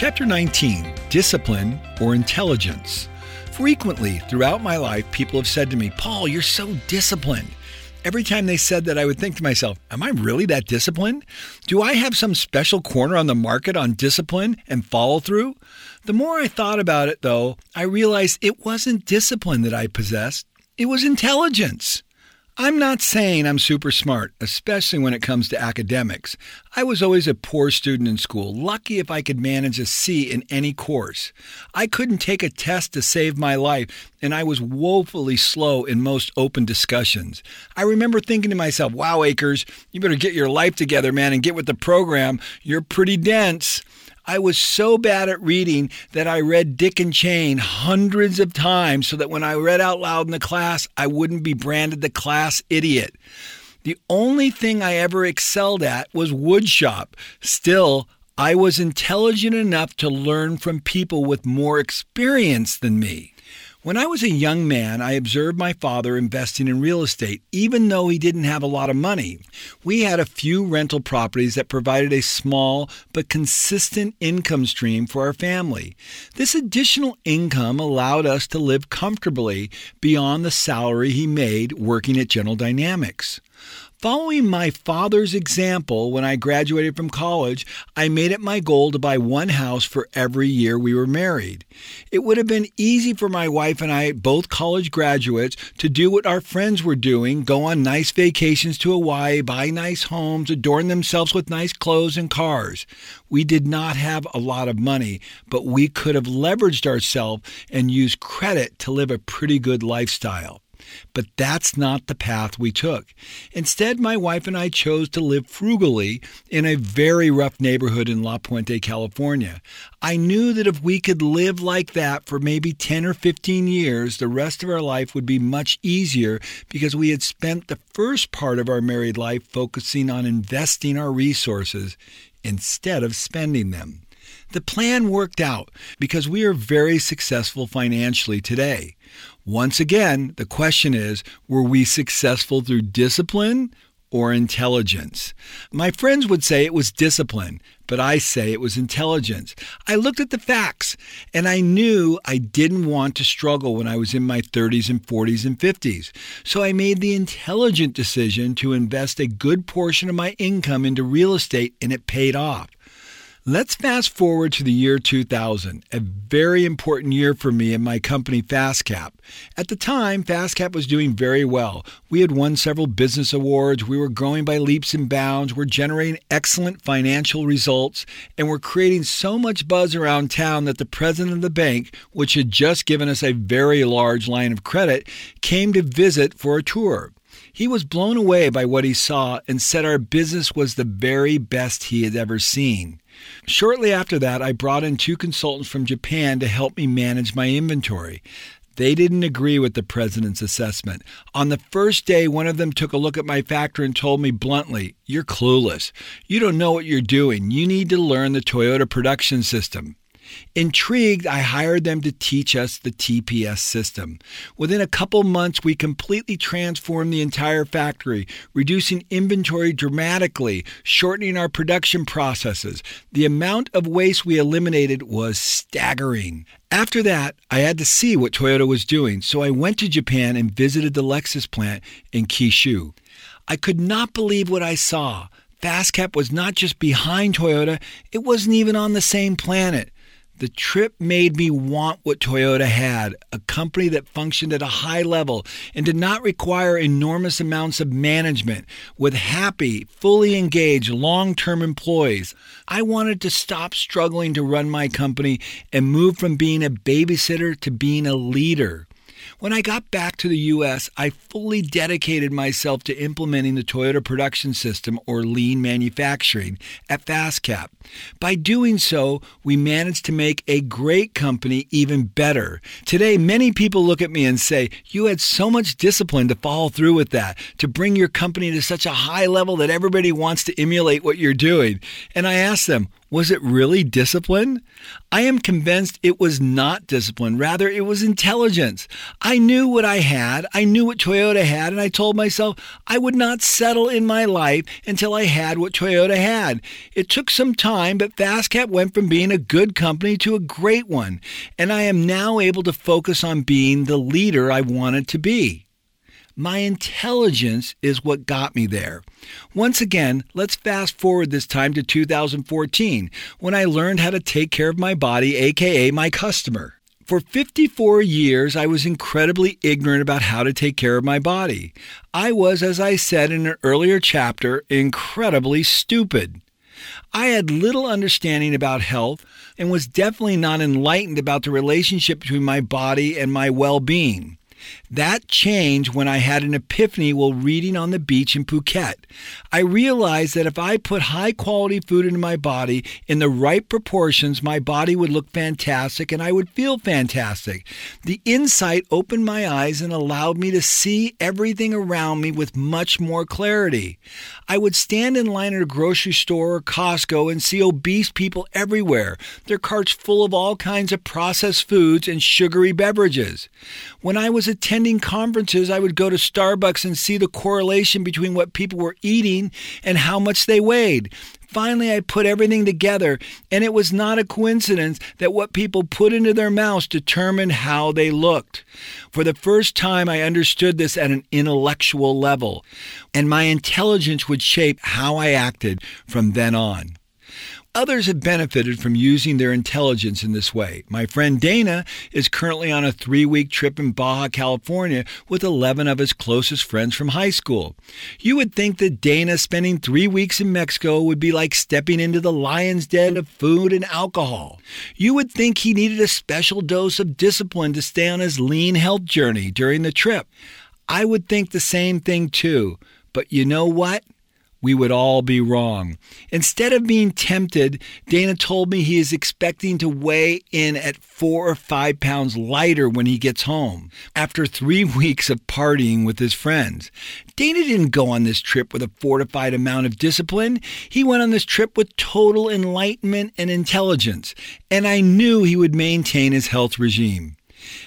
Chapter 19, Discipline or Intelligence. Frequently throughout my life, people have said to me, Paul, you're so disciplined. Every time they said that, I would think to myself, am I really that disciplined? Do I have some special corner on the market on discipline and follow through? The more I thought about it, though, I realized it wasn't discipline that I possessed. It was intelligence. I'm not saying I'm super smart, especially when it comes to academics. I was always a poor student in school, lucky if I could manage a C in any course. I couldn't take a test to save my life, and I was woefully slow in most open discussions. I remember thinking to myself, wow, Akers, you better get your life together, man, and get with the program. You're pretty dense. I was so bad at reading that I read Dick and Jane hundreds of times so that when I read out loud in the class, I wouldn't be branded the class idiot. The only thing I ever excelled at was woodshop. Still, I was intelligent enough to learn from people with more experience than me. When I was a young man, I observed my father investing in real estate, even though he didn't have a lot of money. We had a few rental properties that provided a small but consistent income stream for our family. This additional income allowed us to live comfortably beyond the salary he made working at General Dynamics. Following my father's example, when I graduated from college, I made it my goal to buy one house for every year we were married. It would have been easy for my wife and I, both college graduates, to do what our friends were doing, go on nice vacations to Hawaii, buy nice homes, adorn themselves with nice clothes and cars. We did not have a lot of money, but we could have leveraged ourselves and used credit to live a pretty good lifestyle. But that's not the path we took. Instead, my wife and I chose to live frugally in a very rough neighborhood in La Puente, California. I knew that if we could live like that for maybe 10 or 15 years, the rest of our life would be much easier because we had spent the first part of our married life focusing on investing our resources instead of spending them. The plan worked out because we are very successful financially today. Once again, the question is, were we successful through discipline or intelligence? My friends would say it was discipline, but I say it was intelligence. I looked at the facts, and I knew I didn't want to struggle when I was in my 30s and 40s and 50s. So I made the intelligent decision to invest a good portion of my income into real estate, and it paid off. Let's fast forward to the year 2000, a very important year for me and my company FastCap. At the time, FastCap was doing very well. We had won several business awards, we were growing by leaps and bounds, we're generating excellent financial results, and we're creating so much buzz around town that the president of the bank, which had just given us a very large line of credit, came to visit for a tour. He was blown away by what he saw and said our business was the very best he had ever seen. Shortly after that, I brought in two consultants from Japan to help me manage my inventory. They didn't agree with the president's assessment. On the first day, one of them took a look at my factor and told me bluntly, "You're clueless. You don't know what you're doing. You need to learn the Toyota production system." Intrigued, I hired them to teach us the TPS system. Within a couple months, we completely transformed the entire factory, reducing inventory dramatically, shortening our production processes. The amount of waste we eliminated was staggering. After that, I had to see what Toyota was doing, so I went to Japan and visited the Lexus plant in Kyushu. I could not believe what I saw. FastCap was not just behind Toyota, it wasn't even on the same planet. The trip made me want what Toyota had, a company that functioned at a high level and did not require enormous amounts of management, with happy, fully engaged, long-term employees. I wanted to stop struggling to run my company and move from being a babysitter to being a leader. When I got back to the U.S., I fully dedicated myself to implementing the Toyota production system, or lean manufacturing, at FastCap. By doing so, we managed to make a great company even better. Today, many people look at me and say, you had so much discipline to follow through with that, to bring your company to such a high level that everybody wants to emulate what you're doing. And I ask them, Was it really discipline? I am convinced it was not discipline. Rather, it was intelligence. I knew what I had. I knew what Toyota had. And I told myself I would not settle in my life until I had what Toyota had. It took some time, but FastCap went from being a good company to a great one. And I am now able to focus on being the leader I wanted to be. My intelligence is what got me there. Once again, let's fast forward this time to 2014, when I learned how to take care of my body, aka my customer. For 54 years, I was incredibly ignorant about how to take care of my body. I was, as I said in an earlier chapter, incredibly stupid. I had little understanding about health and was definitely not enlightened about the relationship between my body and my well-being. That changed when I had an epiphany while reading on the beach in Phuket. I realized that if I put high-quality food into my body in the right proportions, my body would look fantastic and I would feel fantastic. The insight opened my eyes and allowed me to see everything around me with much more clarity. I would stand in line at a grocery store or Costco and see obese people everywhere, their carts full of all kinds of processed foods and sugary beverages. When I was attending conferences, I would go to Starbucks and see the correlation between what people were eating and how much they weighed. Finally, I put everything together, and it was not a coincidence that what people put into their mouths determined how they looked. For the first time, I understood this at an intellectual level, and my intelligence would shape how I acted from then on. Others have benefited from using their intelligence in this way. My friend Dana is currently on a 3-week trip in Baja, California with 11 of his closest friends from high school. You would think that Dana spending 3 weeks in Mexico would be like stepping into the lion's den of food and alcohol. You would think he needed a special dose of discipline to stay on his lean health journey during the trip. I would think the same thing too, but you know what? We would all be wrong. Instead of being tempted, Dana told me he is expecting to weigh in at 4 or 5 pounds lighter when he gets home after 3 weeks of partying with his friends. Dana didn't go on this trip with a fortified amount of discipline. He went on this trip with total enlightenment and intelligence, and I knew he would maintain his health regime.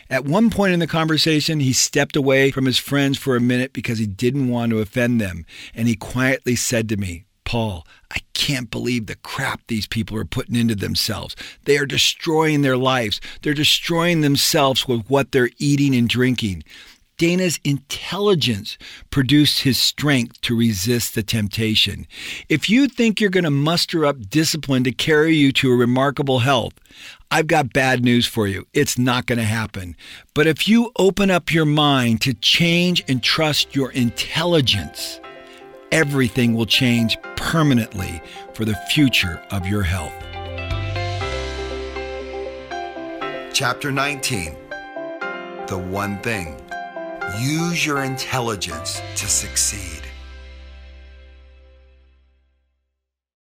At one point in the conversation, he stepped away from his friends for a minute because he didn't want to offend them, and he quietly said to me, "Paul, I can't believe the crap these people are putting into themselves. They are destroying their lives. They're destroying themselves with what they're eating and drinking." Dana's intelligence produced his strength to resist the temptation. If you think you're going to muster up discipline to carry you to a remarkable health, I've got bad news for you. It's not going to happen. But if you open up your mind to change and trust your intelligence, everything will change permanently for the future of your health. Chapter 19, The One Thing. Use your intelligence to succeed.